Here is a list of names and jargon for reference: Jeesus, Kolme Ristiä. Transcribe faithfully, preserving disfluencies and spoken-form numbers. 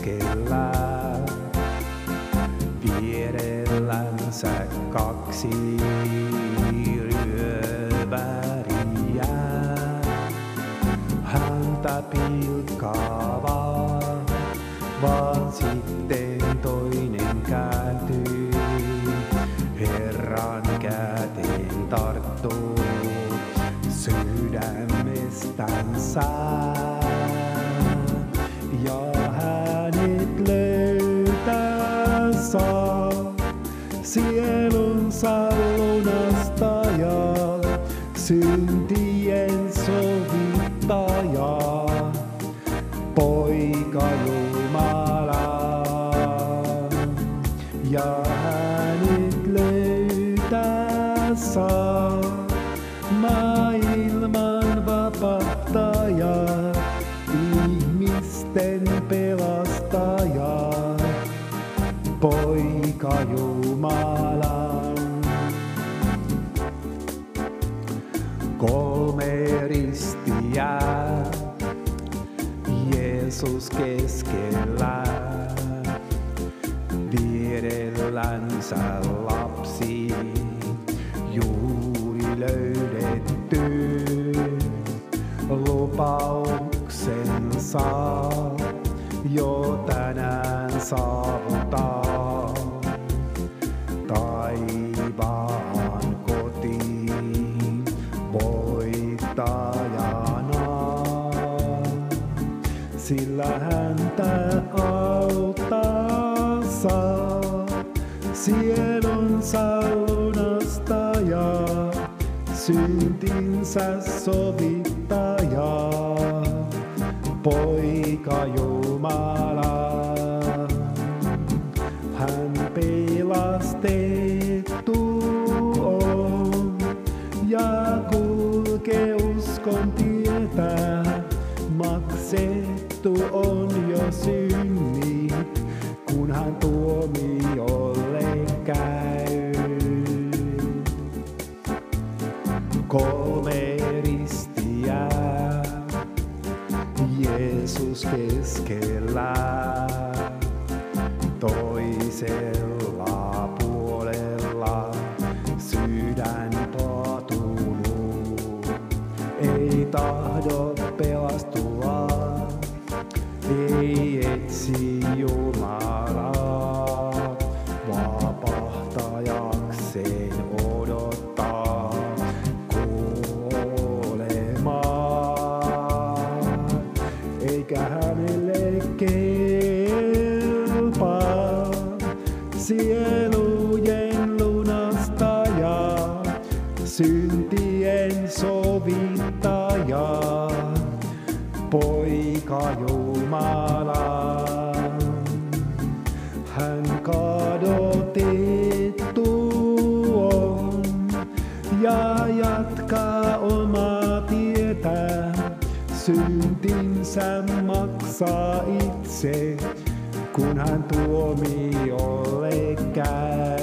keskellä vierellänsä kaksi ryöväriä. Häntä pilkkaava, vaan sitten toinen kääntyy. Herran käteen tarttuu sydämestänsä. Ja hänet löytää saa sielunsa lunastaja, syntien sovittaja, poika Jumala. Ja hänet löytää saa maailman vapahtaja, ihmisten pelastaja, poika Jumala. Kolme ristiä Jeesus keskellä, vierellänsä lapsi juuri löydetty. Lupauksensa jo tänään saavuttaa taivaan kotiin voittajana, sillä häntä auttaa saa sielunsa lunastaja, syntinsä sovittaja, poika Jumala. Hän pelastettu on ja kulkee uskon tietä. Maksettu on jo synnit, kun hän tuomiolle käy. Kolme ristiä Jeesus keskellä, toisella puolella sydän paatunut. Ei tahdo pelastua, ei etsi Jumalaa, vapahtajakseen odottaa kuolemaa. Eikä hänelle kelpaa sielujen lunastaja, syntien sovittaja, poika Jumala. Hän kadotettu on ja jatkaa omaa tietä, syntinsä maksaa itse, kun hän tuomiolle käy.